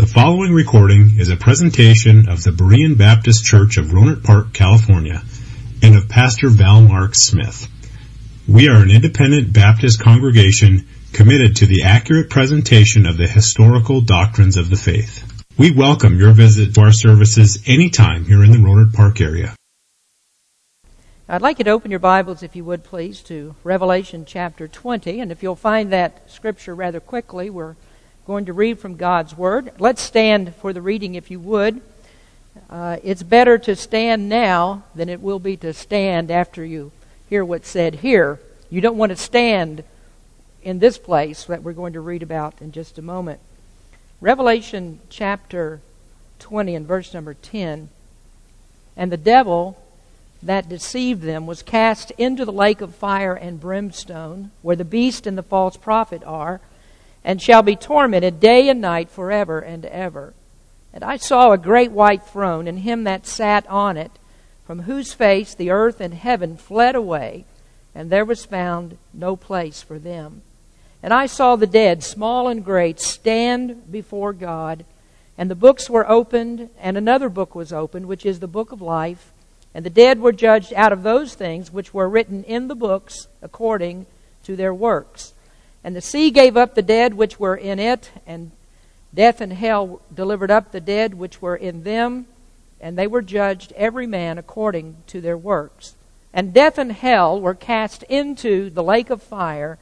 The following recording is a presentation of the Berean Baptist Church of Rohnert Park, California, and of Pastor Val Mark Smith. We are an independent Baptist congregation committed to the accurate presentation of the historical doctrines of the faith. We welcome your visit to our services anytime here in the Rohnert Park area. I'd like you to open your Bibles, if you would, please, to Revelation chapter 20. And if you'll find that scripture rather quickly, we're going to read from God's Word. Let's stand for the reading, if you would. It's better to stand now than it will be to stand after you hear what's said here. You don't want to stand in this place that we're going to read about in just a moment. Revelation chapter 20 and verse number 10. And the devil that deceived them was cast into the lake of fire and brimstone, where the beast and the false prophet are, and shall be tormented day and night forever and ever. And I saw a great white throne, and him that sat on it, from whose face the earth and heaven fled away, and there was found no place for them. And I saw the dead, small and great, stand before God, and the books were opened, and another book was opened, which is the book of life. And the dead were judged out of those things which were written in the books according to their works. And the sea gave up the dead which were in it, and death and hell delivered up the dead which were in them, and they were judged every man according to their works. And death and hell were cast into the lake of fire.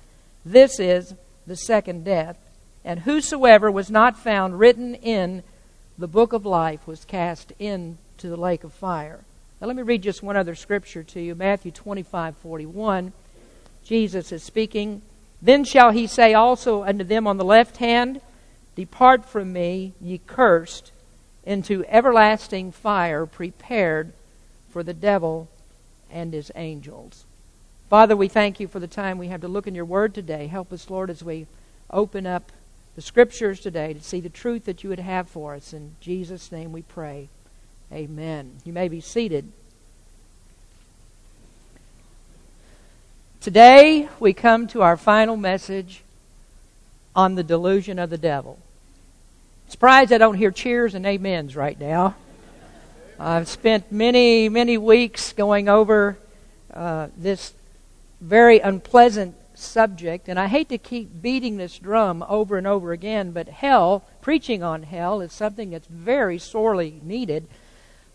This is the second death. And whosoever was not found written in the book of life was cast into the lake of fire. Now let me read just one other scripture to you. Matthew 25:41. Jesus is speaking. Then shall he say also unto them on the left hand, Depart from me, ye cursed, into everlasting fire prepared for the devil and his angels. Father, we thank you for the time we have to look in your word today. Help us, Lord, as we open up the scriptures today to see the truth that you would have for us. In Jesus' name we pray. Amen. You may be seated. Today, we come to our final message on the delusion of the devil. Surprised I don't hear cheers and amens right now. I've spent many, many weeks going over this very unpleasant subject, and I hate to keep beating this drum over and over again, but hell, preaching on hell, is something that's very sorely needed.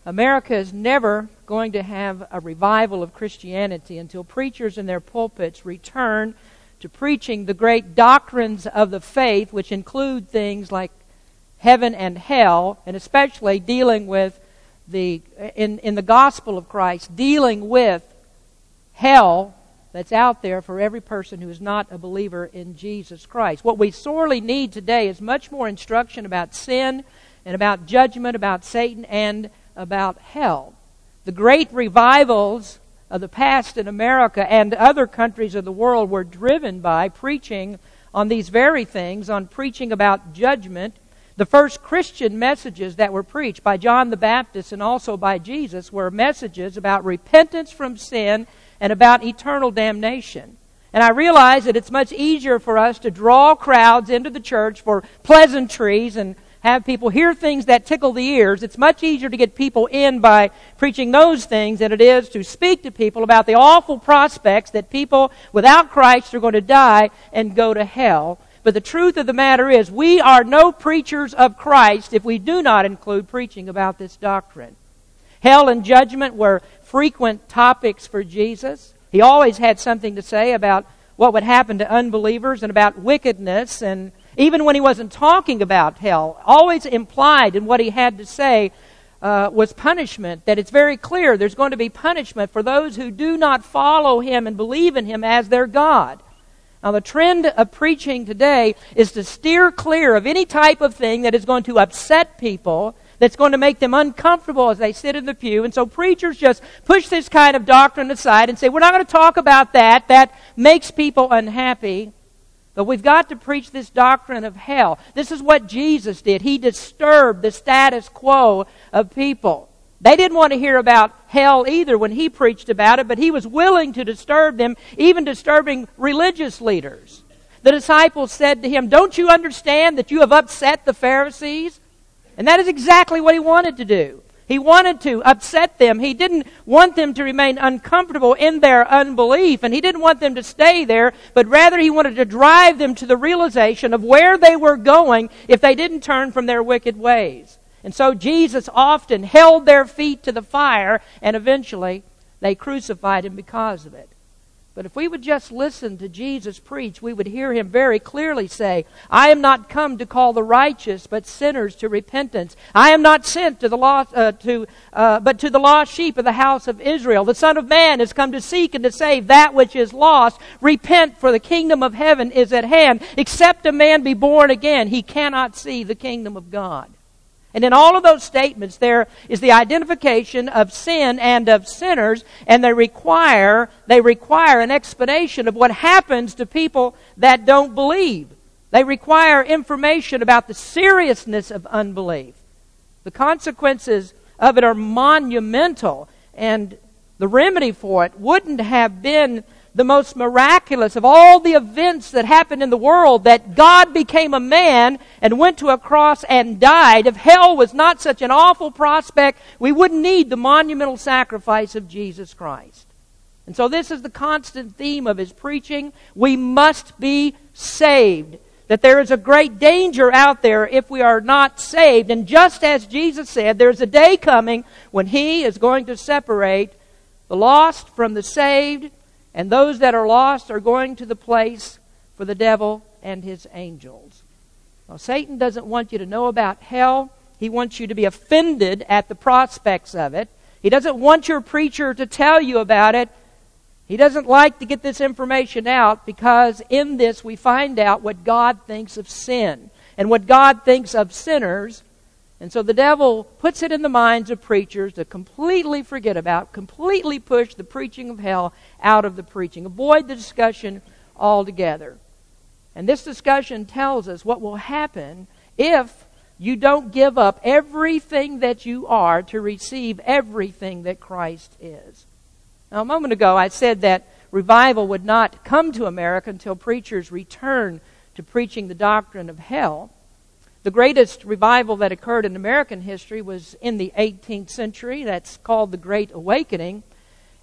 America is never going to have a revival of Christianity until preachers in their pulpits return to preaching the great doctrines of the faith, which include things like heaven and hell, and especially dealing with in the gospel of Christ, dealing with hell that's out there for every person who is not a believer in Jesus Christ. What we sorely need today is much more instruction about sin and about judgment, about Satan, and about hell. The great revivals of the past in America and other countries of the world were driven by preaching on these very things, on preaching about judgment. The first Christian messages that were preached by John the Baptist and also by Jesus were messages about repentance from sin and about eternal damnation. And I realize that it's much easier for us to draw crowds into the church for pleasantries and have people hear things that tickle the ears. It's much easier to get people in by preaching those things than it is to speak to people about the awful prospects that people without Christ are going to die and go to hell. But the truth of the matter is, we are no preachers of Christ if we do not include preaching about this doctrine. Hell and judgment were frequent topics for Jesus. He always had something to say about what would happen to unbelievers and about wickedness, and even when he wasn't talking about hell, always implied in what he had to say was punishment, that it's very clear there's going to be punishment for those who do not follow him and believe in him as their God. Now, the trend of preaching today is to steer clear of any type of thing that is going to upset people, that's going to make them uncomfortable as they sit in the pew. And so preachers just push this kind of doctrine aside and say, we're not going to talk about that. That makes people unhappy. But we've got to preach this doctrine of hell. This is what Jesus did. He disturbed the status quo of people. They didn't want to hear about hell either when he preached about it, but he was willing to disturb them, even disturbing religious leaders. The disciples said to him, Don't you understand that you have upset the Pharisees? And that is exactly what he wanted to do. He wanted to upset them. He didn't want them to remain uncomfortable in their unbelief, and he didn't want them to stay there, but rather he wanted to drive them to the realization of where they were going if they didn't turn from their wicked ways. And so Jesus often held their feet to the fire, and eventually they crucified him because of it. But if we would just listen to Jesus preach, we would hear him very clearly say, I am not come to call the righteous, but sinners to repentance. I am not sent to the lost, but to the lost sheep of the house of Israel. The Son of Man has come to seek and to save that which is lost. Repent, for the kingdom of heaven is at hand. Except a man be born again, he cannot see the kingdom of God. And in all of those statements, there is the identification of sin and of sinners, and they require an explanation of what happens to people that don't believe. They require information about the seriousness of unbelief. The consequences of it are monumental, and the remedy for it wouldn't have been the most miraculous of all the events that happened in the world, that God became a man and went to a cross and died. If hell was not such an awful prospect, we wouldn't need the monumental sacrifice of Jesus Christ. And so this is the constant theme of his preaching. We must be saved. That there is a great danger out there if we are not saved. And just as Jesus said, there's a day coming when he is going to separate the lost from the saved. And those that are lost are going to the place for the devil and his angels. Now, Satan doesn't want you to know about hell. He wants you to be offended at the prospects of it. He doesn't want your preacher to tell you about it. He doesn't like to get this information out, because in this we find out what God thinks of sin and what God thinks of sinners. And so the devil puts it in the minds of preachers to completely forget about, completely push the preaching of hell out of the preaching. Avoid the discussion altogether. And this discussion tells us what will happen if you don't give up everything that you are to receive everything that Christ is. Now, a moment ago I said that revival would not come to America until preachers return to preaching the doctrine of hell. The greatest revival that occurred in American history was in the 18th century. That's called the Great Awakening.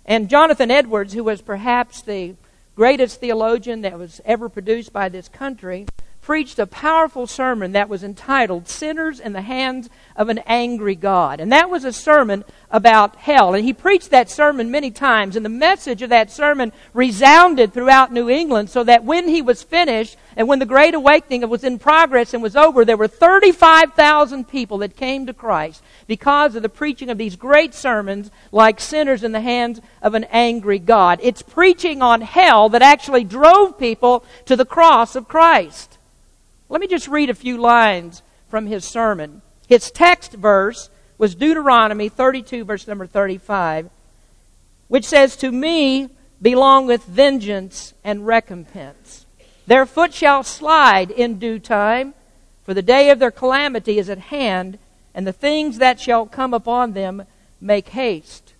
And Jonathan Edwards, who was perhaps the greatest theologian that was ever produced by this country, preached a powerful sermon that was entitled Sinners in the Hands of an Angry God. And that was a sermon about hell. And he preached that sermon many times. And the message of that sermon resounded throughout New England, so that when he was finished, and when the Great Awakening was in progress and was over, there were 35,000 people that came to Christ because of the preaching of these great sermons like Sinners in the Hands of an Angry God. It's preaching on hell that actually drove people to the cross of Christ. Let me just read a few lines from his sermon. His text verse was Deuteronomy 32, verse number 35, which says, "To me belongeth vengeance and recompense. Their foot shall slide in due time, for the day of their calamity is at hand, and the things that shall come upon them make haste."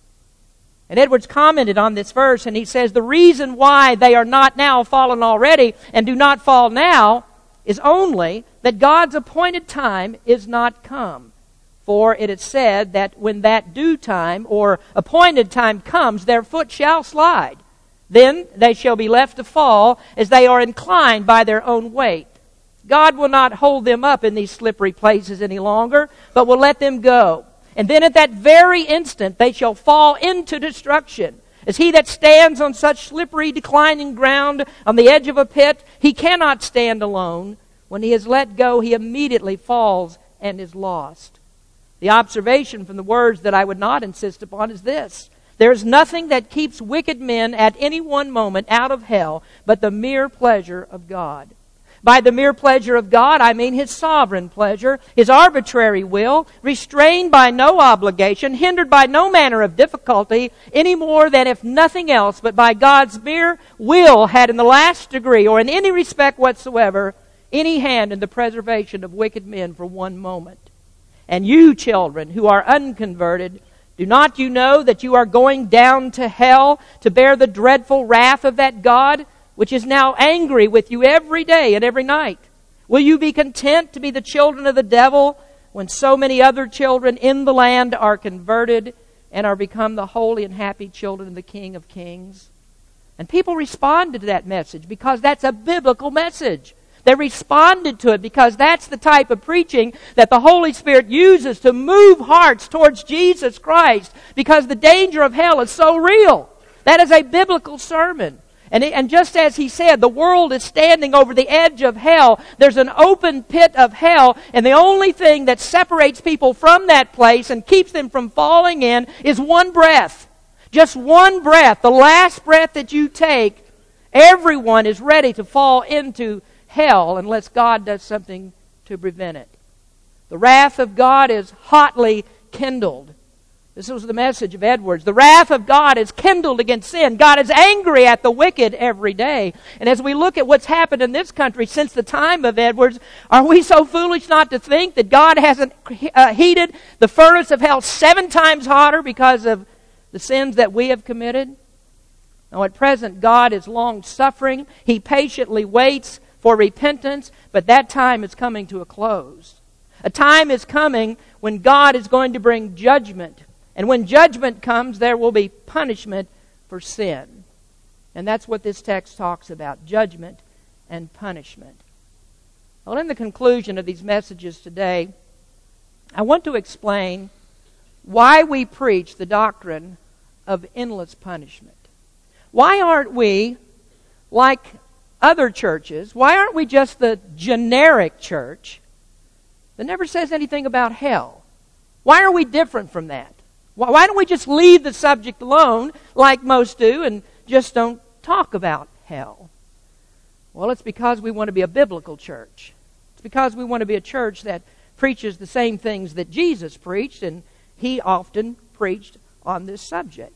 And Edwards commented on this verse, and he says, "The reason why they are not now fallen already and do not fall now is only that God's appointed time is not come. For it is said that when that due time or appointed time comes, their foot shall slide. Then they shall be left to fall as they are inclined by their own weight. God will not hold them up in these slippery places any longer, but will let them go. And then at that very instant they shall fall into destruction. As he that stands on such slippery, declining ground on the edge of a pit, he cannot stand alone. When he is let go, he immediately falls and is lost." The observation from the words that I would not insist upon is this: there is nothing that keeps wicked men at any one moment out of hell but the mere pleasure of God. By the mere pleasure of God, I mean his sovereign pleasure, his arbitrary will, restrained by no obligation, hindered by no manner of difficulty, any more than if nothing else but by God's mere will had in the last degree, or in any respect whatsoever, any hand in the preservation of wicked men for one moment. And you, children, who are unconverted, do not you know that you are going down to hell to bear the dreadful wrath of that God, which is now angry with you every day and every night? Will you be content to be the children of the devil, when so many other children in the land are converted and are become the holy and happy children of the King of Kings. And people responded to that message because that's a biblical message. They responded to it because that's the type of preaching that the Holy Spirit uses to move hearts towards Jesus Christ, because the danger of hell is so real. That is a biblical sermon. And just as he said, the world is standing over the edge of hell. There's an open pit of hell, and the only thing that separates people from that place and keeps them from falling in is one breath. Just one breath. The last breath that you take, everyone is ready to fall into hell unless God does something to prevent it. The wrath of God is hotly kindled. This was the message of Edwards. The wrath of God is kindled against sin. God is angry at the wicked every day. And as we look at what's happened in this country since the time of Edwards, are we so foolish not to think that God hasn't heated the furnace of hell 7 times hotter because of the sins that we have committed? Now at present, God is long-suffering. He patiently waits for repentance, but that time is coming to a close. A time is coming when God is going to bring judgment. And when judgment comes, there will be punishment for sin. And that's what this text talks about, judgment and punishment. Well, in the conclusion of these messages today, I want to explain why we preach the doctrine of endless punishment. Why aren't we like other churches? Why aren't we just the generic church that never says anything about hell? Why are we different from that? Why don't we just leave the subject alone like most do and just don't talk about hell? Well, it's because we want to be a biblical church. It's because we want to be a church that preaches the same things that Jesus preached, and he often preached on this subject.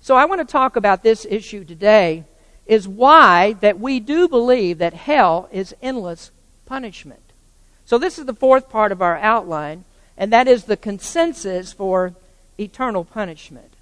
So I want to talk about this issue today, is why that we do believe that hell is endless punishment. So this is the fourth part of our outline, and that is the consensus for eternal punishment.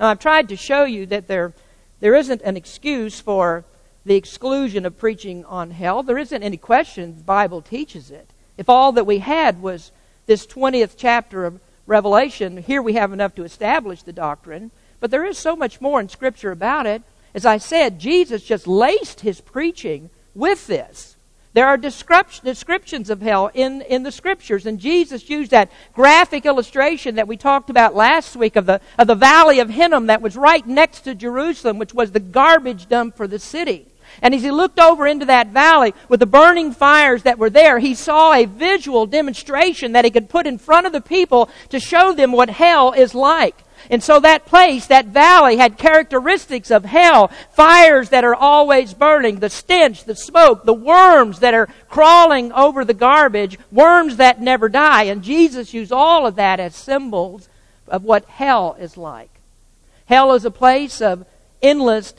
Now, I've tried to show you that there isn't an excuse for the exclusion of preaching on hell. There isn't any question the Bible teaches it. If all that we had was this 20th chapter of Revelation, here we have enough to establish the doctrine, but there is so much more in Scripture about it. As I said, Jesus just laced his preaching with this. There are descriptions of hell in the Scriptures, and Jesus used that graphic illustration that we talked about last week of the Valley of Hinnom that was right next to Jerusalem, which was the garbage dump for the city. And as he looked over into that valley with the burning fires that were there, he saw a visual demonstration that he could put in front of the people to show them what hell is like. And so that place, that valley, had characteristics of hell. Fires that are always burning, the stench, the smoke, the worms that are crawling over the garbage, worms that never die. And Jesus used all of that as symbols of what hell is like. Hell is a place of endless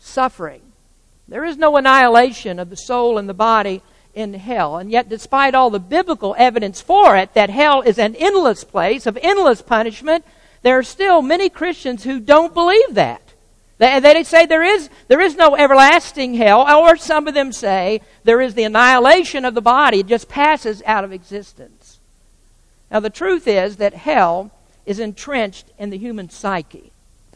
suffering. There is no annihilation of the soul and the body in hell. And yet, despite all the biblical evidence for it, that hell is an endless place of endless punishment, there are still many Christians who don't believe that. They say there is no everlasting hell, or some of them say there is the annihilation of the body. It just passes out of existence. Now, the truth is that hell is entrenched in the human psyche.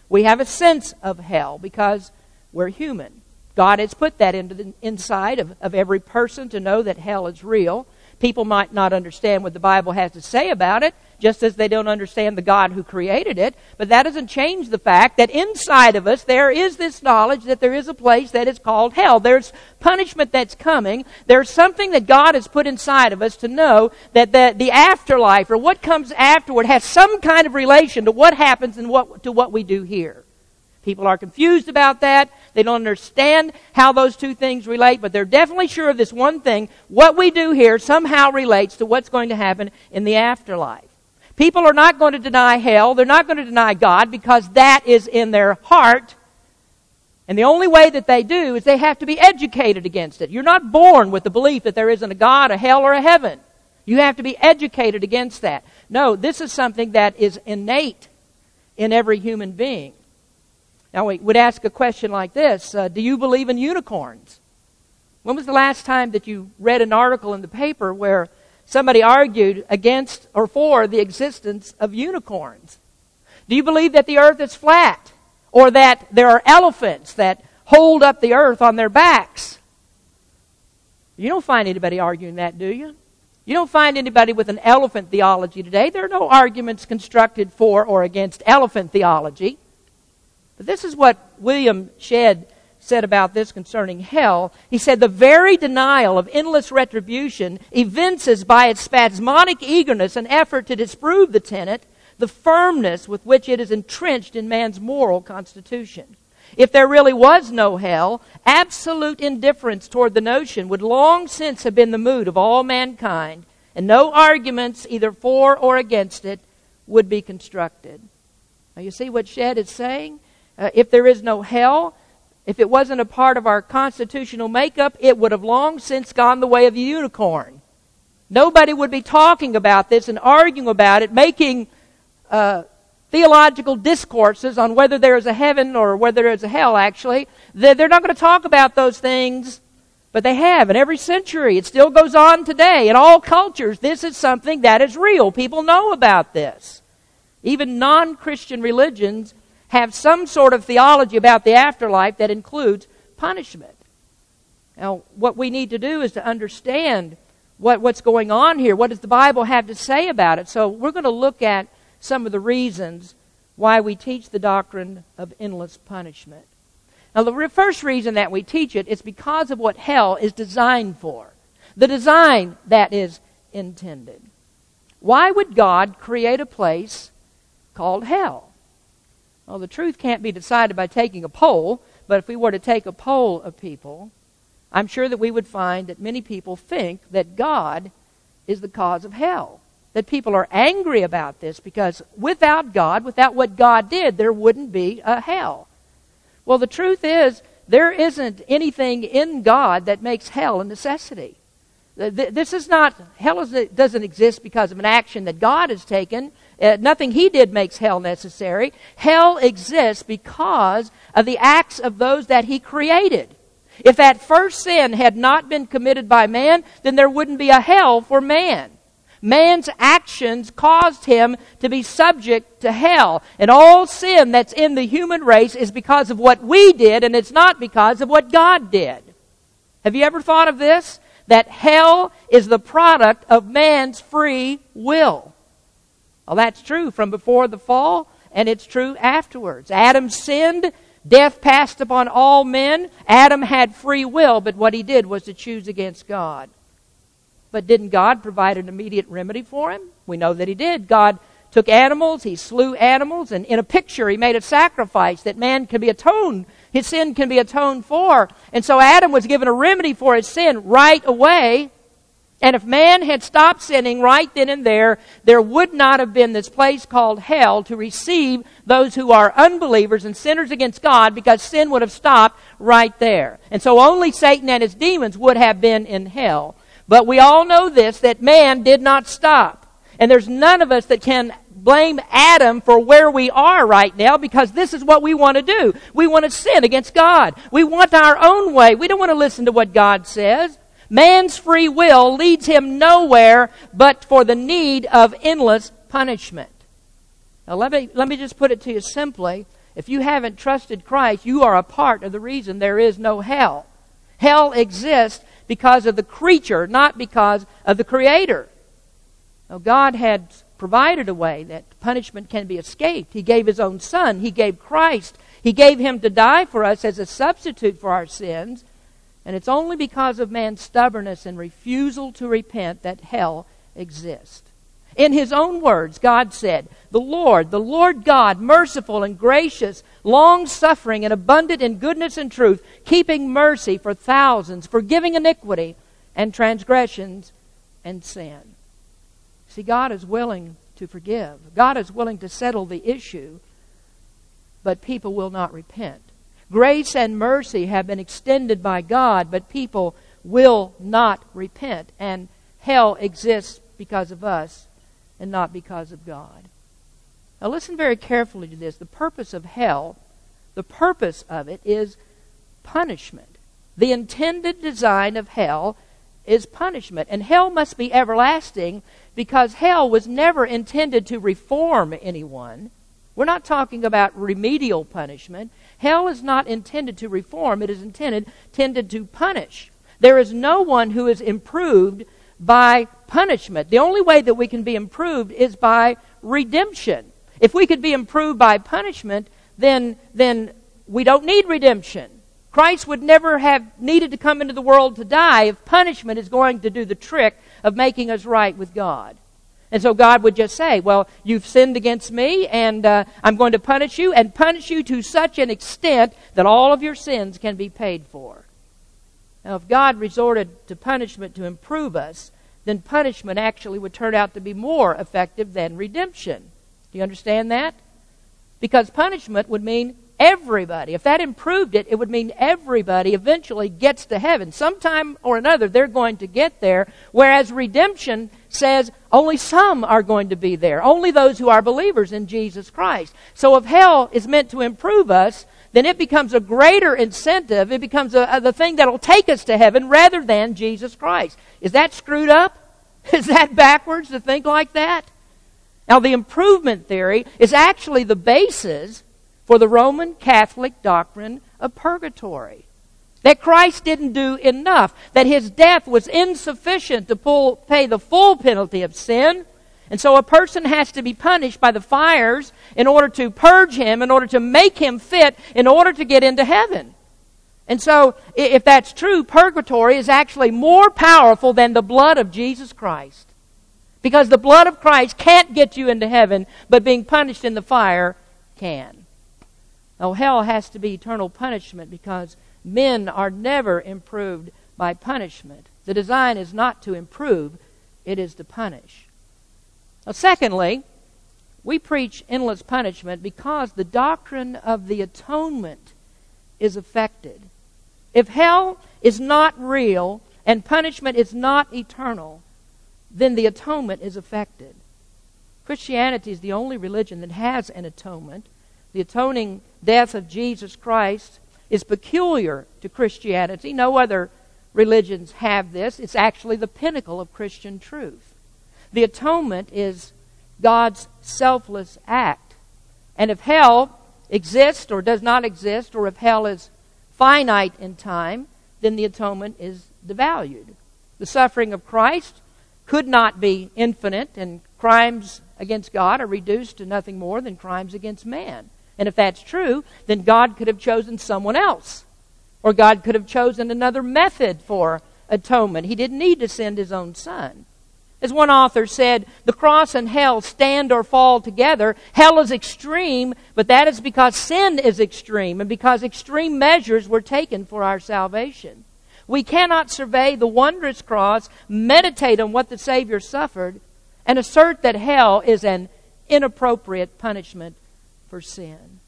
We have a sense of hell because we're human. God has put that into the inside of every person to know that hell is real. People might not understand what the Bible has to say about it, just as they don't understand the God who created it. But that doesn't change the fact that inside of us there is this knowledge that there is a place that is called hell. There's punishment that's coming. There's something that God has put inside of us to know that the afterlife, or what comes afterward, has some kind of relation to what happens and to what we do here. People are confused about that. They don't understand how those two things relate, but they're definitely sure of this one thing. What we do here somehow relates to what's going to happen in the afterlife. People are not going to deny hell. They're not going to deny God, because that is in their heart. And the only way that they do is they have to be educated against it. You're not born with the belief that there isn't a God, a hell, or a heaven. You have to be educated against that. No, this is something that is innate in every human being. Now, we would ask a question like this. Do you believe in unicorns? When was the last time that you read an article in the paper where Somebody argued against or for the existence of unicorns. Do you believe that the earth is flat? Or that there are elephants that hold up the earth on their backs? You don't find anybody arguing that, do you? You don't find anybody with an elephant theology today. There are no arguments constructed for or against elephant theology. But this is what William Shedd said about this concerning hell. He said, the very denial of endless retribution evinces by its spasmodic eagerness an effort to disprove the tenet, the firmness with which it is entrenched in man's moral constitution. If there really was no hell, absolute indifference toward the notion would long since have been the mood of all mankind, and no arguments either for or against it would be constructed. Now you see what Shedd is saying? If there is no hell, if it wasn't a part of our constitutional makeup, it would have long since gone the way of the unicorn. Nobody would be talking about this and arguing about it, making theological discourses on whether there is a heaven or whether there is a hell, actually. They're not going to talk about those things, but they have in every century. It still goes on today. In all cultures, this is something that is real. People know about this. Even non-Christian religions have some sort of theology about the afterlife that includes punishment. Now, what we need to do is to understand what's going on here. What does the Bible have to say about it? So we're going to look at some of the reasons why we teach the doctrine of endless punishment. Now, the first reason that we teach it is because of what hell is designed for, the design that is intended. Why would God create a place called hell? Well, the truth can't be decided by taking a poll, but if we were to take a poll of people, I'm sure that we would find that many people think that God is the cause of hell. That people are angry about this because without God, without what God did, there wouldn't be a hell. Well, the truth is, there isn't anything in God that makes hell a necessity. This is not, hell doesn't exist because of an action that God has taken. Nothing he did makes hell necessary. Hell exists because of the acts of those that he created. If that first sin had not been committed by man, then there wouldn't be a hell for man. Man's actions caused him to be subject to hell. And all sin that's in the human race is because of what we did, and it's not because of what God did. Have you ever thought of this? That hell is the product of man's free will. Well, that's true from before the fall, and it's true afterwards. Adam sinned. Death passed upon all men. Adam had free will, but what he did was to choose against God. But didn't God provide an immediate remedy for him? We know that he did. God took animals, he slew animals, and in a picture he made a sacrifice that man can be atoned, his sin can be atoned for. And so Adam was given a remedy for his sin right away. And if man had stopped sinning right then and there, there would not have been this place called hell to receive those who are unbelievers and sinners against God, because sin would have stopped right there. And so only Satan and his demons would have been in hell. But we all know this, that man did not stop. And there's none of us that can blame Adam for where we are right now, because this is what we want to do. We want to sin against God. We want our own way. We don't want to listen to what God says. Man's free will leads him nowhere but for the need of endless punishment. Now let me just put it to you simply. If you haven't trusted Christ, you are a part of the reason there is no hell. Hell exists because of the creature, not because of the Creator. Now, God had provided a way that punishment can be escaped. He gave His own Son. He gave Christ. He gave Him to die for us as a substitute for our sins. And it's only because of man's stubbornness and refusal to repent that hell exists. In His own words, God said, the Lord God, merciful and gracious, long-suffering and abundant in goodness and truth, keeping mercy for thousands, forgiving iniquity and transgressions and sin." See, God is willing to forgive. God is willing to settle the issue, but people will not repent. Grace and mercy have been extended by God, but people will not repent. And hell exists because of us, and not because of God. Now listen very carefully to this. The purpose of hell, the purpose of it is punishment. The intended design of hell is punishment. And hell must be everlasting because hell was never intended to reform anyone. We're not talking about remedial punishment. Hell is not intended to reform. It is intended to punish. There is no one who is improved by punishment. The only way that we can be improved is by redemption. If we could be improved by punishment, then we don't need redemption. Christ would never have needed to come into the world to die if punishment is going to do the trick of making us right with God. And so God would just say, well, you've sinned against me, and I'm going to punish you, and punish you to such an extent that all of your sins can be paid for. Now, if God resorted to punishment to improve us, then punishment actually would turn out to be more effective than redemption. Do you understand that? Because punishment would mean everybody. If that improved it, it would mean everybody eventually gets to heaven. Sometime or another, they're going to get there, whereas redemption says only some are going to be there, only those who are believers in Jesus Christ. So if hell is meant to improve us, then it becomes a greater incentive. It becomes the thing that will take us to heaven rather than Jesus Christ. Is that screwed up? Is that backwards to think like that? Now, the improvement theory is actually the basis for the Roman Catholic doctrine of purgatory. That Christ didn't do enough. That his death was insufficient to pay the full penalty of sin. And so a person has to be punished by the fires in order to purge him, in order to make him fit, in order to get into heaven. And so, if that's true, purgatory is actually more powerful than the blood of Jesus Christ. Because the blood of Christ can't get you into heaven, but being punished in the fire can. Oh, hell has to be eternal punishment because men are never improved by punishment. The design is not to improve, it is to punish. Now, secondly, we preach endless punishment because the doctrine of the atonement is affected. If hell is not real and punishment is not eternal, then the atonement is affected. Christianity is the only religion that has an atonement. The atoning death of Jesus Christ is peculiar to Christianity. No other religions have this. It's actually the pinnacle of Christian truth. The atonement is God's selfless act. And if hell exists or does not exist, or if hell is finite in time, then the atonement is devalued. The suffering of Christ could not be infinite, and crimes against God are reduced to nothing more than crimes against man. And if that's true, then God could have chosen someone else. Or God could have chosen another method for atonement. He didn't need to send his own son. As one author said, the cross and hell stand or fall together. Hell is extreme, but that is because sin is extreme and because extreme measures were taken for our salvation. We cannot survey the wondrous cross, meditate on what the Savior suffered, and assert that hell is an inappropriate punishment for sin.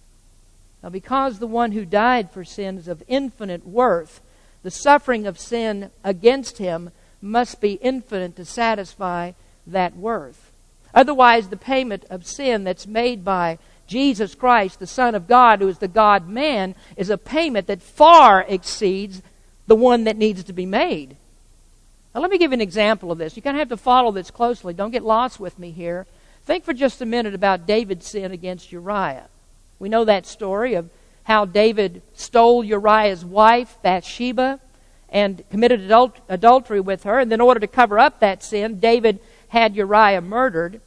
Now, because the one who died for sin is of infinite worth, the suffering of sin against him must be infinite to satisfy that worth. Otherwise, the payment of sin that's made by Jesus Christ, the Son of God, who is the God-man, is a payment that far exceeds the one that needs to be made. Now, let me give you an example of this. You're going to have to follow this closely. Don't get lost with me here. Think for just a minute about David's sin against Uriah. We know that story of how David stole Uriah's wife, Bathsheba, and committed adultery with her. And in order to cover up that sin, David had Uriah murdered.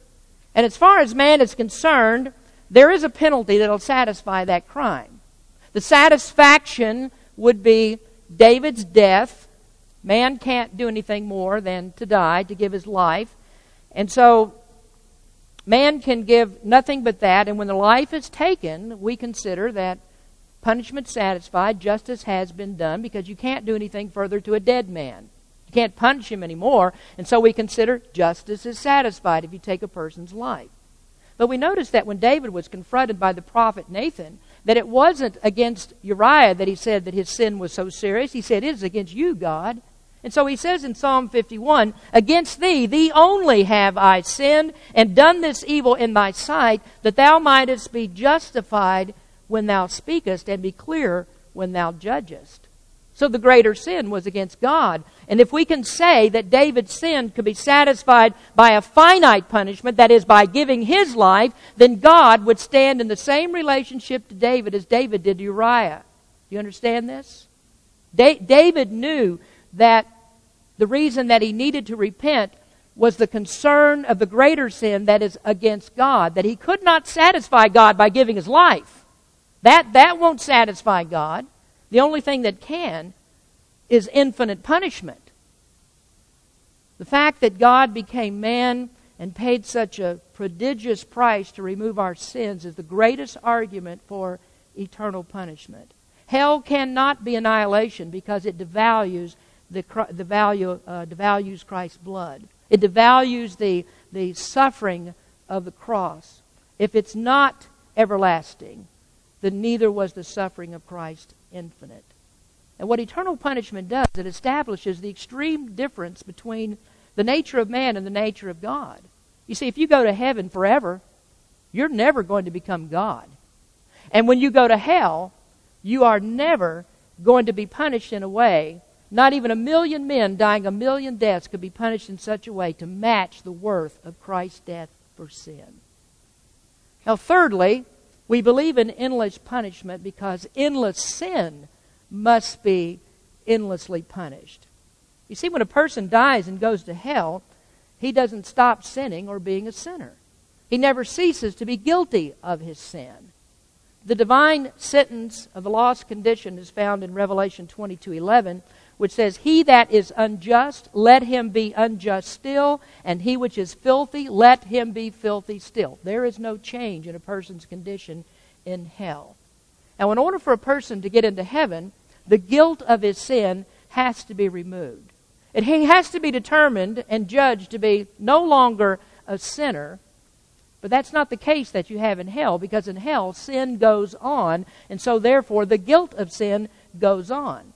And as far as man is concerned, there is a penalty that will satisfy that crime. The satisfaction would be David's death. Man can't do anything more than to die, to give his life. And so man can give nothing but that, and when the life is taken, we consider that punishment satisfied, justice has been done, because you can't do anything further to a dead man. You can't punish him anymore, and so we consider justice is satisfied if you take a person's life. But we notice that when David was confronted by the prophet Nathan, that it wasn't against Uriah that he said that his sin was so serious. He said, it is against you, God. And so he says in Psalm 51, against thee, thee only have I sinned and done this evil in thy sight, that thou mightest be justified when thou speakest and be clear when thou judgest. So the greater sin was against God. And if we can say that David's sin could be satisfied by a finite punishment, that is, by giving his life, then God would stand in the same relationship to David as David did to Uriah. Do you understand this? David knew that the reason that he needed to repent was the concern of the greater sin that is against God, that he could not satisfy God by giving his life. That won't satisfy God. The only thing that can is infinite punishment. The fact that God became man and paid such a prodigious price to remove our sins is the greatest argument for eternal punishment. Hell cannot be annihilation because it devalues devalues Christ's blood. It devalues the suffering of the cross. If it's not everlasting, then neither was the suffering of Christ infinite. And what eternal punishment does, it establishes the extreme difference between the nature of man and the nature of God. You see, if you go to heaven forever, you're never going to become God. And when you go to hell, you are never going to be punished in a way. Not even 1,000,000 men dying 1,000,000 deaths could be punished in such a way to match the worth of Christ's death for sin. Now, thirdly, we believe in endless punishment because endless sin must be endlessly punished. You see, when a person dies and goes to hell, he doesn't stop sinning or being a sinner. He never ceases to be guilty of his sin. The divine sentence of the lost condition is found in Revelation 22:11, which says, "He that is unjust, let him be unjust still, and he which is filthy, let him be filthy still." There is no change in a person's condition in hell. Now, in order for a person to get into heaven, the guilt of his sin has to be removed. And he has to be determined and judged to be no longer a sinner. But that's not the case that you have in hell, because in hell, sin goes on, and so therefore the guilt of sin goes on.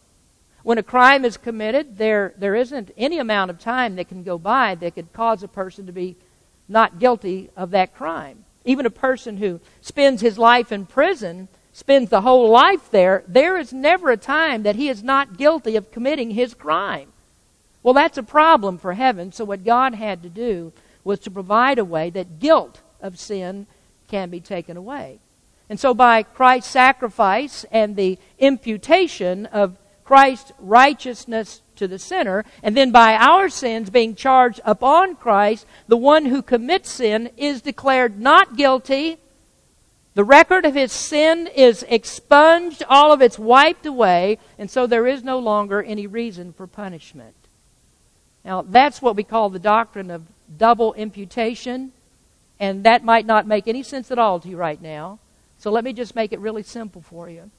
When a crime is committed, there isn't any amount of time that can go by that could cause a person to be not guilty of that crime. Even a person who spends his life in prison, spends the whole life there, there is never a time that he is not guilty of committing his crime. Well, that's a problem for heaven, so what God had to do was to provide a way that guilt of sin can be taken away. And so by Christ's sacrifice and the imputation of Christ's righteousness to the sinner, and then by our sins being charged upon Christ, the one who commits sin is declared not guilty. The record of his sin is expunged, all of it's wiped away, and so there is no longer any reason for punishment. Now, that's what we call the doctrine of double imputation, and that might not make any sense at all to you right now. So let me just make it really simple for you.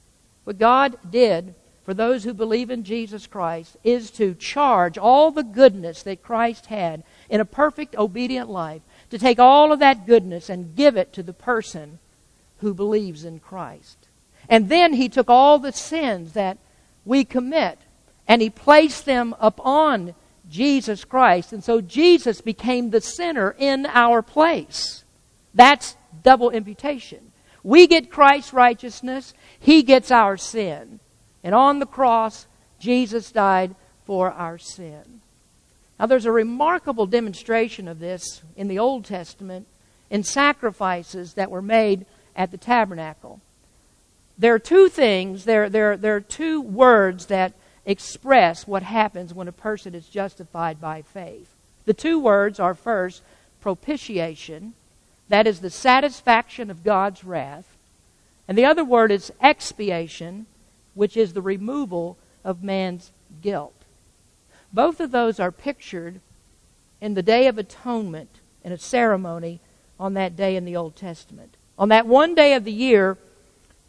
What God did for those who believe in Jesus Christ is to charge all the goodness that Christ had in a perfect, obedient life, to take all of that goodness and give it to the person who believes in Christ. And then he took all the sins that we commit and he placed them upon Jesus Christ. And so Jesus became the sinner in our place. That's double imputation. We get Christ's righteousness, he gets our sin. And on the cross, Jesus died for our sin. Now there's a remarkable demonstration of this in the Old Testament in sacrifices that were made at the tabernacle. There are two things, there are two words that express what happens when a person is justified by faith. The two words are first, propitiation, that is the satisfaction of God's wrath, and the other word is expiation, which is the removal of man's guilt. Both of those are pictured in the Day of Atonement in a ceremony on that day in the Old Testament. On that one day of the year,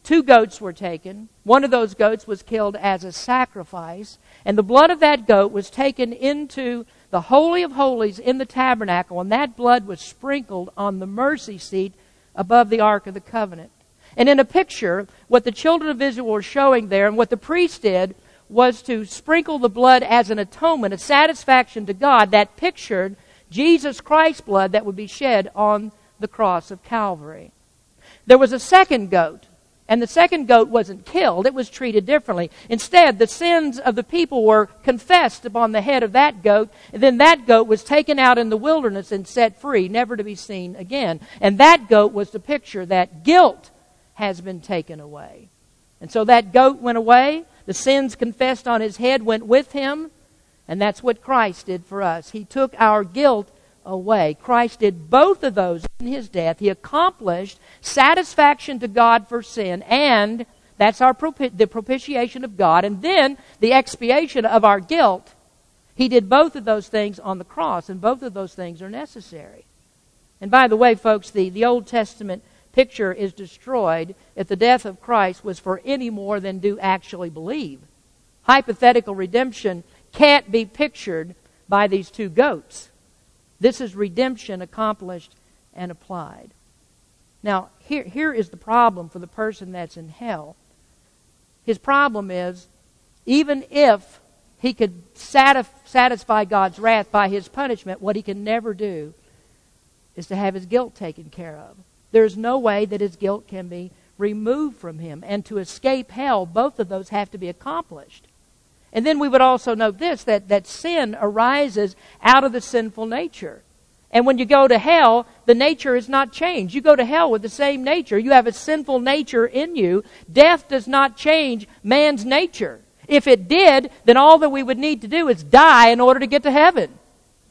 two goats were taken. One of those goats was killed as a sacrifice, and the blood of that goat was taken into the Holy of Holies in the tabernacle, and that blood was sprinkled on the mercy seat above the Ark of the Covenant. And in a picture, what the children of Israel were showing there and what the priest did was to sprinkle the blood as an atonement, a satisfaction to God that pictured Jesus Christ's blood that would be shed on the cross of Calvary. There was a second goat And the second goat wasn't killed. It was treated differently. Instead, the sins of the people were confessed upon the head of that goat. And then that goat was taken out in the wilderness and set free, never to be seen again. And that goat was the picture that guilt has been taken away. And so that goat went away. The sins confessed on his head went with him. And that's what Christ did for us. He took our guilt away. Christ did both of those in his death. He accomplished satisfaction to God for sin, and that's our the propitiation of God, and then the expiation of our guilt. He did both of those things on the cross, and both of those things are necessary. And by the way, folks, the Old Testament picture is destroyed if the death of Christ was for any more than do actually believe. Hypothetical redemption can't be pictured by these two goats. This is redemption accomplished and applied. Now, here is the problem for the person that's in hell. His problem is, even if he could satisfy God's wrath by his punishment, what he can never do is to have his guilt taken care of. There's no way that his guilt can be removed from him. And to escape hell, both of those have to be accomplished. And then we would also note this, that sin arises out of the sinful nature. And when you go to hell, the nature is not changed. You go to hell with the same nature. You have a sinful nature in you. Death does not change man's nature. If it did, then all that we would need to do is die in order to get to heaven.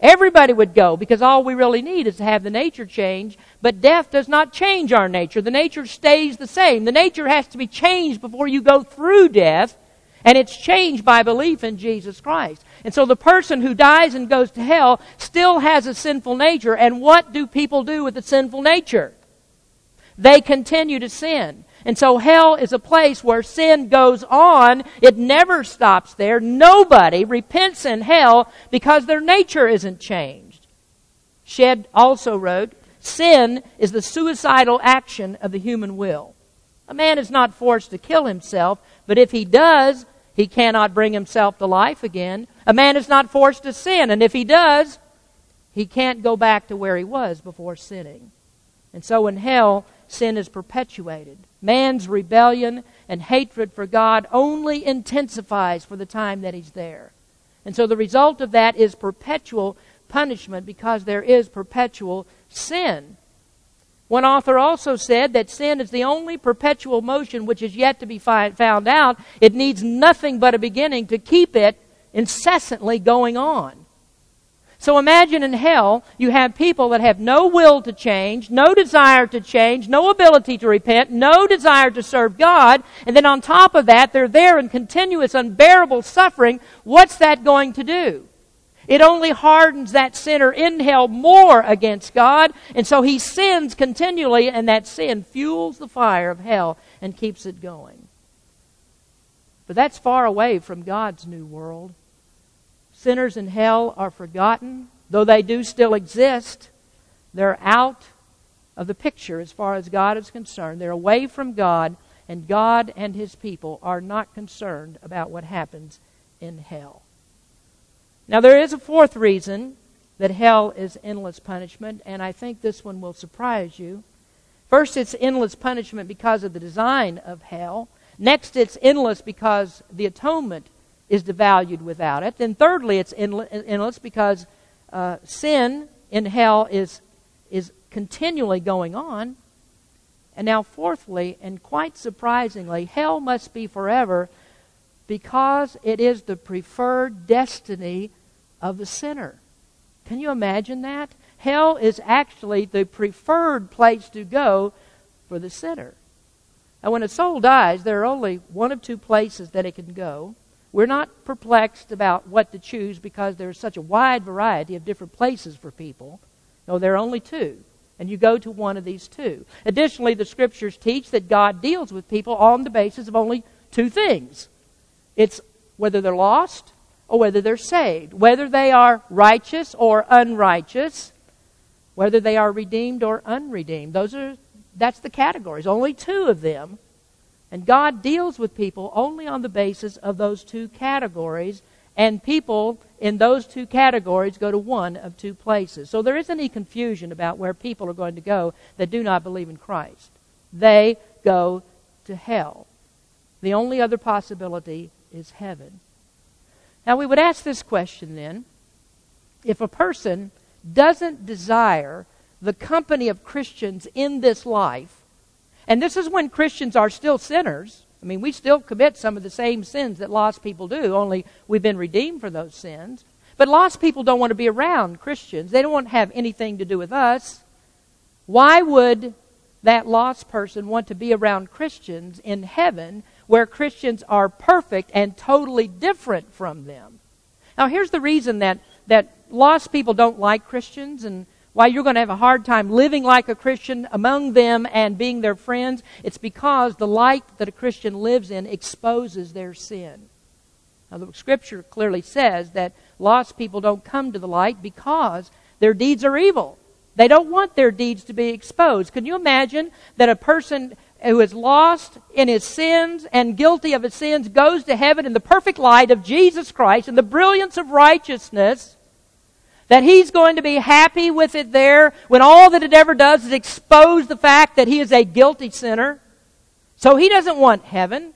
Everybody would go, because all we really need is to have the nature change. But death does not change our nature. The nature stays the same. The nature has to be changed before you go through death. And it's changed by belief in Jesus Christ. And so the person who dies and goes to hell still has a sinful nature. And what do people do with the sinful nature? They continue to sin. And so hell is a place where sin goes on. It never stops there. Nobody repents in hell because their nature isn't changed. Shedd also wrote, "Sin is the suicidal action of the human will. A man is not forced to kill himself, but if he does, he cannot bring himself to life again. A man is not forced to sin, and if he does, he can't go back to where he was before sinning." And so in hell, sin is perpetuated. Man's rebellion and hatred for God only intensifies for the time that he's there. And so the result of that is perpetual punishment, because there is perpetual sin. One author also said that sin is the only perpetual motion which is yet to be found out. It needs nothing but a beginning to keep it incessantly going on. So imagine in hell, you have people that have no will to change, no desire to change, no ability to repent, no desire to serve God, and then on top of that, they're there in continuous, unbearable suffering. What's that going to do? It only hardens that sinner in hell more against God, and so he sins continually, and that sin fuels the fire of hell and keeps it going. But that's far away from God's new world. Sinners in hell are forgotten, though they do still exist. They're out of the picture as far as God is concerned. They're away from God and his people are not concerned about what happens in hell. Now, there is a fourth reason that hell is endless punishment, and I think this one will surprise you. First, it's endless punishment because of the design of hell. Next, it's endless because the atonement is devalued without it. Then thirdly, it's endless because sin in hell is continually going on. And now fourthly, and quite surprisingly, hell must be forever because it is the preferred destiny of the sinner. Can you imagine that? Hell is actually the preferred place to go for the sinner. And when a soul dies, there are only one of two places that it can go. We're not perplexed about what to choose because there's such a wide variety of different places for people. No, there are only two. And you go to one of these two. Additionally, the Scriptures teach that God deals with people on the basis of only two things. It's whether they're lost or whether they're saved, whether they are righteous or unrighteous, whether they are redeemed or unredeemed. That's the categories, only two of them. And God deals with people only on the basis of those two categories, and people in those two categories go to one of two places. So there isn't any confusion about where people are going to go that do not believe in Christ. They go to hell. The only other possibility is heaven. Now we would ask this question then. If a person doesn't desire the company of Christians in this life, and this is when Christians are still sinners, I mean, we still commit some of the same sins that lost people do, only we've been redeemed for those sins. But lost people don't want to be around Christians. They don't want to have anything to do with us. Why would that lost person want to be around Christians in heaven where Christians are perfect and totally different from them? Now, here's the reason that lost people don't like Christians and why you're going to have a hard time living like a Christian among them and being their friends. It's because the light that a Christian lives in exposes their sin. Now, the Scripture clearly says that lost people don't come to the light because their deeds are evil. They don't want their deeds to be exposed. Can you imagine that a person who is lost in his sins and guilty of his sins goes to heaven in the perfect light of Jesus Christ and the brilliance of righteousness, that he's going to be happy with it there when all that it ever does is expose the fact that he is a guilty sinner? So he doesn't want heaven.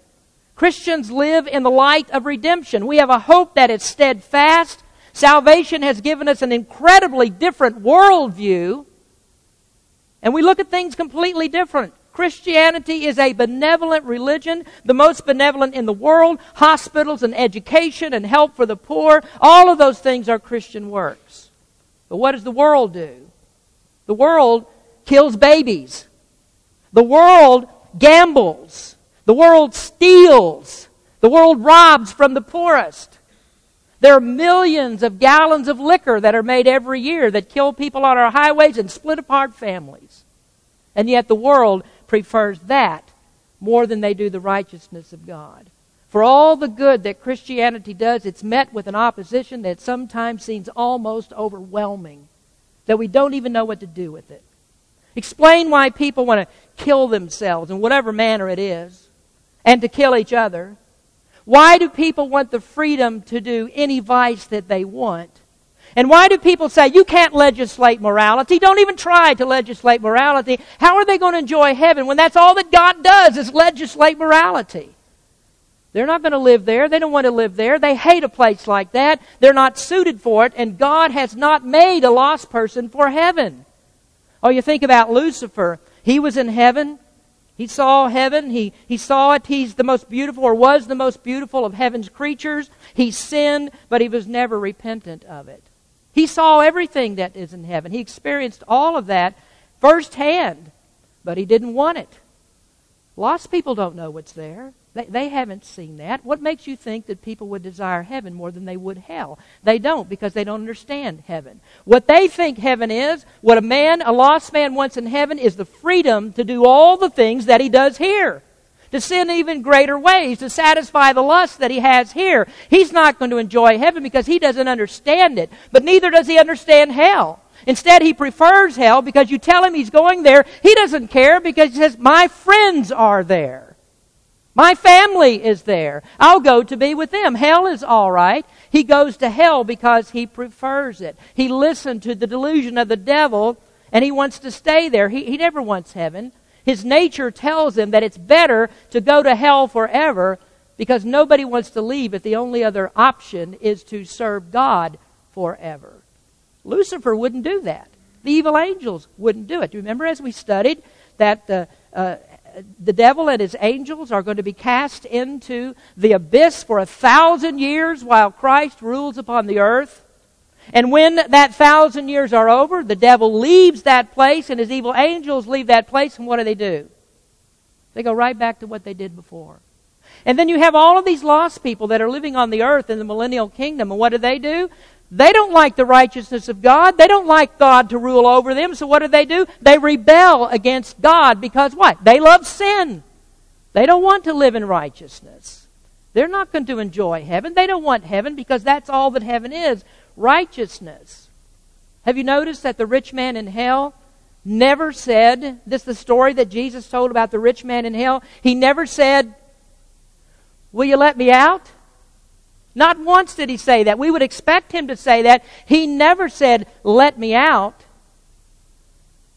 Christians live in the light of redemption. We have a hope that is steadfast. Salvation has given us an incredibly different worldview, and we look at things completely different. Christianity is a benevolent religion, the most benevolent in the world. Hospitals and education and help for the poor, all of those things are Christian works. But what does the world do? The world kills babies. The world gambles. The world steals. The world robs from the poorest. There are millions of gallons of liquor that are made every year that kill people on our highways and split apart families. And yet the world prefers that more than they do the righteousness of God. For all the good that Christianity does, it's met with an opposition that sometimes seems almost overwhelming, that we don't even know what to do with it. Explain why people want to kill themselves in whatever manner it is, and to kill each other. Why do people want the freedom to do any vice that they want? And why do people say, you can't legislate morality? Don't even try to legislate morality. How are they going to enjoy heaven when that's all that God does is legislate morality? They're not going to live there. They don't want to live there. They hate a place like that. They're not suited for it. And God has not made a lost person for heaven. Oh, you think about Lucifer. He was in heaven. He saw heaven. He saw it. He's the most beautiful, or was the most beautiful of heaven's creatures. He sinned, but he was never repentant of it. He saw everything that is in heaven. He experienced all of that firsthand, but he didn't want it. Lost people don't know what's there. They haven't seen that. What makes you think that people would desire heaven more than they would hell? They don't, because they don't understand heaven. What they think heaven is, what a lost man wants in heaven, is the freedom to do all the things that he does here, to sin even greater ways, to satisfy the lust that he has here. He's not going to enjoy heaven because he doesn't understand it. But neither does he understand hell. Instead, he prefers hell because you tell him he's going there. He doesn't care because he says, my friends are there. My family is there. I'll go to be with them. Hell is all right. He goes to hell because he prefers it. He listened to the delusion of the devil and he wants to stay there. He never wants heaven. His nature tells him that it's better to go to hell forever because nobody wants to leave if the only other option is to serve God forever. Lucifer wouldn't do that. The evil angels wouldn't do it. Remember, as we studied, that the devil and his angels are going to be cast into the abyss for 1,000 years while Christ rules upon the earth. And when that 1,000 years are over, the devil leaves that place and his evil angels leave that place. And what do? They go right back to what they did before. And then you have all of these lost people that are living on the earth in the millennial kingdom. And what do? They don't like the righteousness of God. They don't like God to rule over them. So what do? They rebel against God because what? They love sin. They don't want to live in righteousness. They're not going to enjoy heaven. They don't want heaven because that's all that heaven is. Righteousness. Have you noticed that the rich man in hell never said, this is the story that Jesus told about the rich man in hell, he never said, will you let me out? Not once did he say that. We would expect him to say that. He never said, let me out.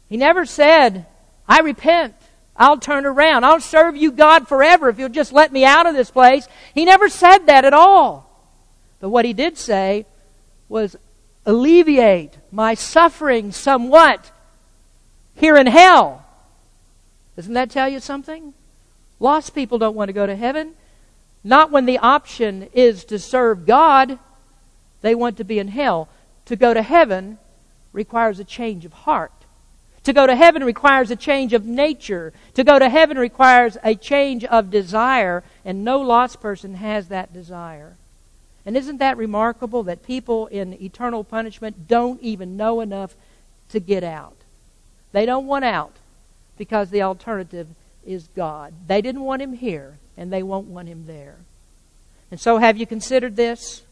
He never said, I repent. I'll turn around. I'll serve you, God, forever if you'll just let me out of this place. He never said that at all. But what he did say was, alleviate my suffering somewhat here in hell. Doesn't that tell you something? Lost people don't want to go to heaven. Not when the option is to serve God. They want to be in hell. To go to heaven requires a change of heart. To go to heaven requires a change of nature. To go to heaven requires a change of desire, and no lost person has that desire. And isn't that remarkable that people in eternal punishment don't even know enough to get out? They don't want out because the alternative is God. They didn't want him here, and they won't want him there. And so have you considered this?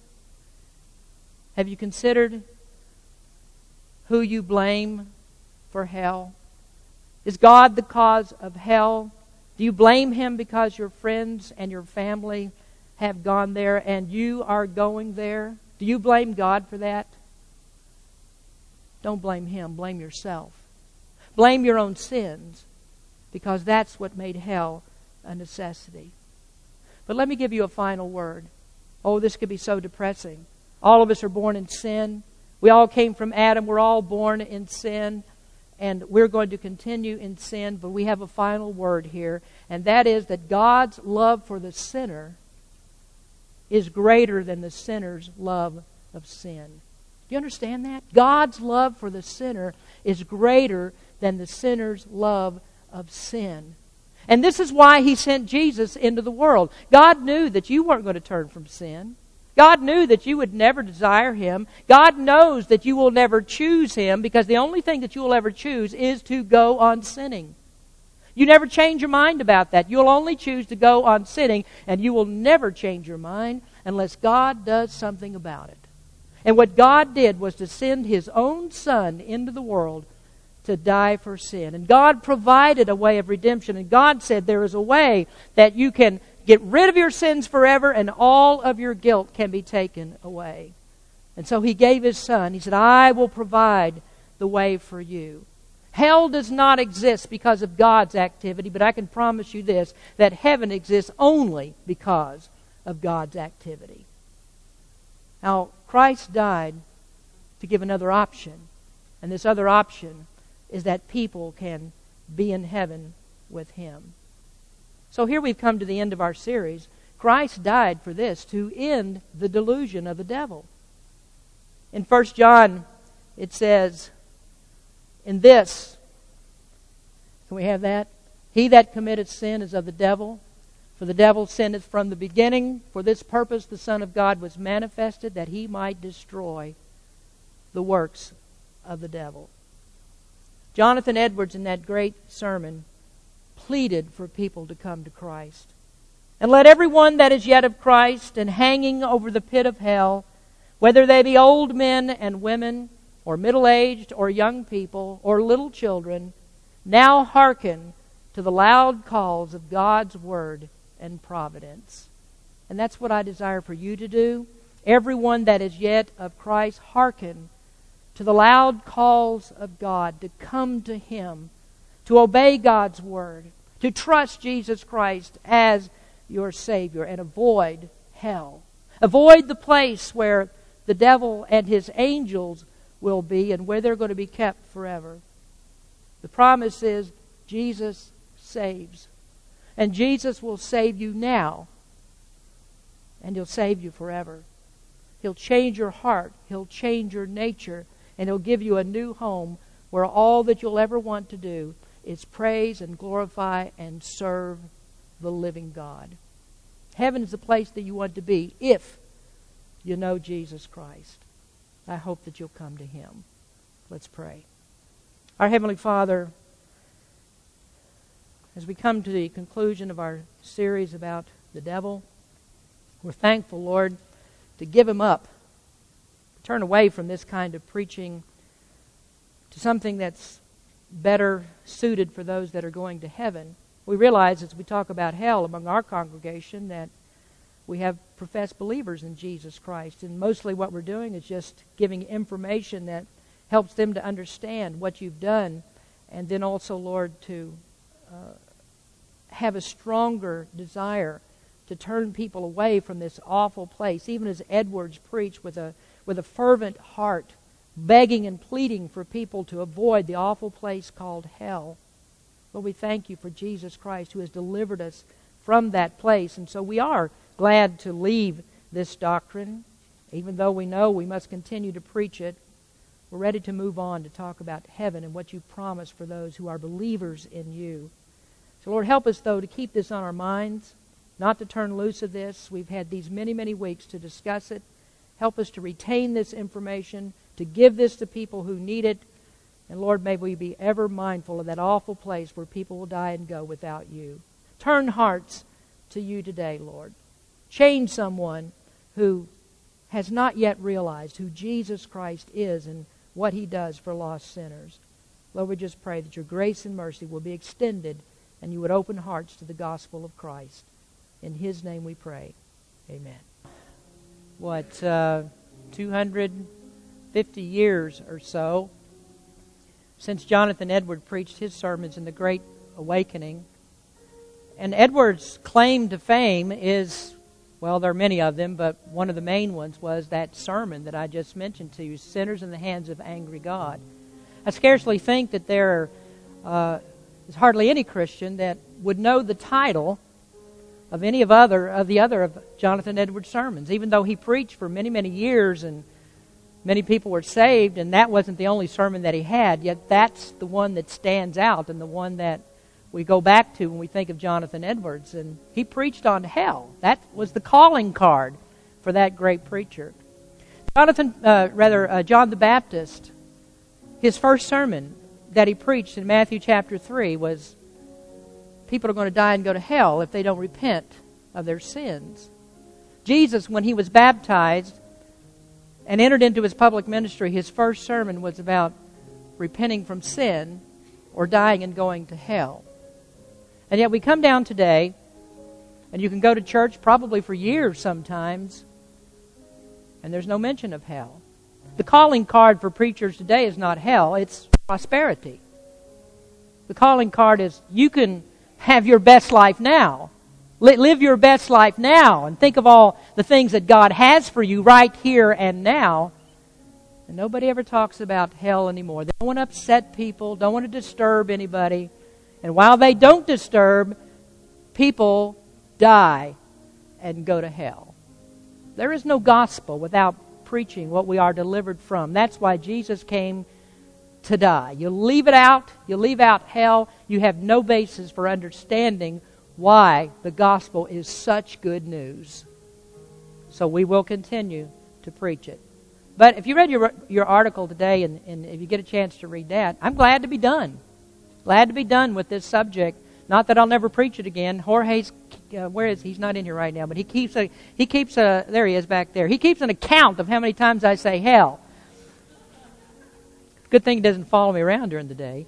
Have you considered who you blame for hell? Is God the cause of hell? Do you blame him because your friends and your family have gone there and you are going there? Do you blame God for that? Don't blame him. Blame yourself. Blame your own sins, because that's what made hell a necessity. But let me give you a final word. Oh, this could be so depressing. All of us are born in sin. We all came from Adam. We're all born in sin. And we're going to continue in sin, but we have a final word here, and that is that God's love for the sinner is greater than the sinner's love of sin. Do you understand that? God's love for the sinner is greater than the sinner's love of sin. And this is why he sent Jesus into the world. God knew that you weren't going to turn from sin. God knew that you would never desire him. God knows that you will never choose him, because the only thing that you will ever choose is to go on sinning. You never change your mind about that. You'll only choose to go on sinning, and you will never change your mind unless God does something about it. And what God did was to send his own Son into the world to die for sin. And God provided a way of redemption. And God said there is a way that you can get rid of your sins forever, and all of your guilt can be taken away. And so he gave his Son. He said, I will provide the way for you. Hell does not exist because of God's activity, but I can promise you this, that heaven exists only because of God's activity. Now, Christ died to give another option. And this other option is that people can be in heaven with him. So here we've come to the end of our series. Christ died for this, to end the delusion of the devil. In 1 John, it says, in this, can we have that? He that committeth sin is of the devil, for the devil sinneth from the beginning. For this purpose the Son of God was manifested, that he might destroy the works of the devil. Jonathan Edwards, in that great sermon, pleaded for people to come to Christ. And let everyone that is yet of Christ and hanging over the pit of hell, whether they be old men and women, or middle-aged, or young people, or little children, now hearken to the loud calls of God's word and providence. And that's what I desire for you to do. Everyone that is yet of Christ, hearken to the loud calls of God to come to him, to obey God's word, to trust Jesus Christ as your Savior, and avoid hell. Avoid the place where the devil and his angels will be and where they're going to be kept forever. The promise is Jesus saves. And Jesus will save you now, and he'll save you forever. He'll change your heart. He'll change your nature. And he'll give you a new home where all that you'll ever want to do is praise and glorify and serve the living God. Heaven is the place that you want to be if you know Jesus Christ. I hope that you'll come to him. Let's pray. Our Heavenly Father, as we come to the conclusion of our series about the devil, we're thankful, Lord, to give him up, to turn away from this kind of preaching to something that's better suited for those that are going to heaven. We realize as we talk about hell among our congregation that we have professed believers in Jesus Christ, and mostly what we're doing is just giving information that helps them to understand what you've done, and then also, Lord, to have a stronger desire to turn people away from this awful place, even as Edwards preached with a fervent heart, begging and pleading for people to avoid the awful place called hell. Lord, we thank you for Jesus Christ who has delivered us from that place. And so we are glad to leave this doctrine, even though we know we must continue to preach it. We're ready to move on to talk about heaven and what you promise for those who are believers in you. So Lord, help us, though, to keep this on our minds, not to turn loose of this. We've had these many, many weeks to discuss it. Help us to retain this information, to give this to people who need it. And Lord, may we be ever mindful of that awful place where people will die and go without you. Turn hearts to you today, Lord. Change someone who has not yet realized who Jesus Christ is and what he does for lost sinners. Lord, we just pray that your grace and mercy will be extended and you would open hearts to the gospel of Christ. In his name we pray. Amen. 250 years or so since Jonathan Edwards preached his sermons in the Great Awakening. And Edwards' claim to fame is, well, there are many of them, but one of the main ones was that sermon that I just mentioned to you, Sinners in the Hands of an Angry God. I scarcely think that there is hardly any Christian that would know the title of any of the other of Jonathan Edwards' sermons, even though he preached for many, many years and many people were saved, and that wasn't the only sermon that he had, yet that's the one that stands out and the one that we go back to when we think of Jonathan Edwards. And he preached on hell. That was the calling card for that great preacher. John the Baptist, his first sermon that he preached in Matthew chapter 3 was, people are going to die and go to hell if they don't repent of their sins. Jesus, when he was baptized and entered into his public ministry, his first sermon was about repenting from sin or dying and going to hell. And yet we come down today, and you can go to church probably for years sometimes, and there's no mention of hell. The calling card for preachers today is not hell, it's prosperity. The calling card is you can have your best life now. Live your best life now and think of all the things that God has for you right here and now. And nobody ever talks about hell anymore. They don't want to upset people, don't want to disturb anybody. And while they don't disturb, people die and go to hell. There is no gospel without preaching what we are delivered from. That's why Jesus came to die. You leave it out, you leave out hell, you have no basis for understanding why the gospel is such good news. So we will continue to preach it. But if you read your article today, and if you get a chance to read that, I'm glad to be done. Glad to be done with this subject. Not that I'll never preach it again. Jorge's, where is he? He's not in here right now, but he keeps a, there he is back there. He keeps an account of how many times I say hell. Good thing he doesn't follow me around during the day.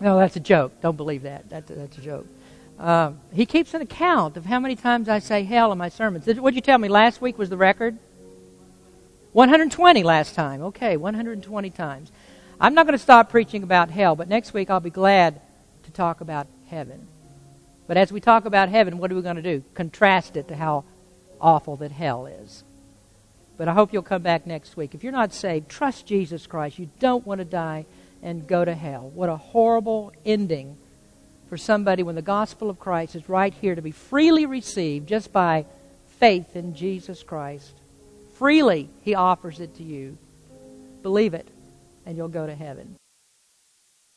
No, that's a joke. Don't believe that. That's a joke. He keeps an account of how many times I say hell in my sermons. What'd you tell me last week was the record? 120 last time. Okay, 120 times. I'm not going to stop preaching about hell, but next week I'll be glad to talk about heaven. But as we talk about heaven, what are we going to do? Contrast it to how awful that hell is. But I hope you'll come back next week. If you're not saved, trust Jesus Christ. You don't want to die and go to hell. What a horrible ending for somebody when the gospel of Christ is right here to be freely received just by faith in Jesus Christ. Freely he offers it to you. Believe it, and you'll go to heaven.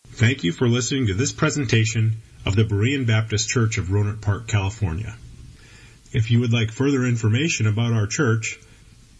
Thank you for listening to this presentation of the Berean Baptist Church of Rohnert Park, California. If you would like further information about our church,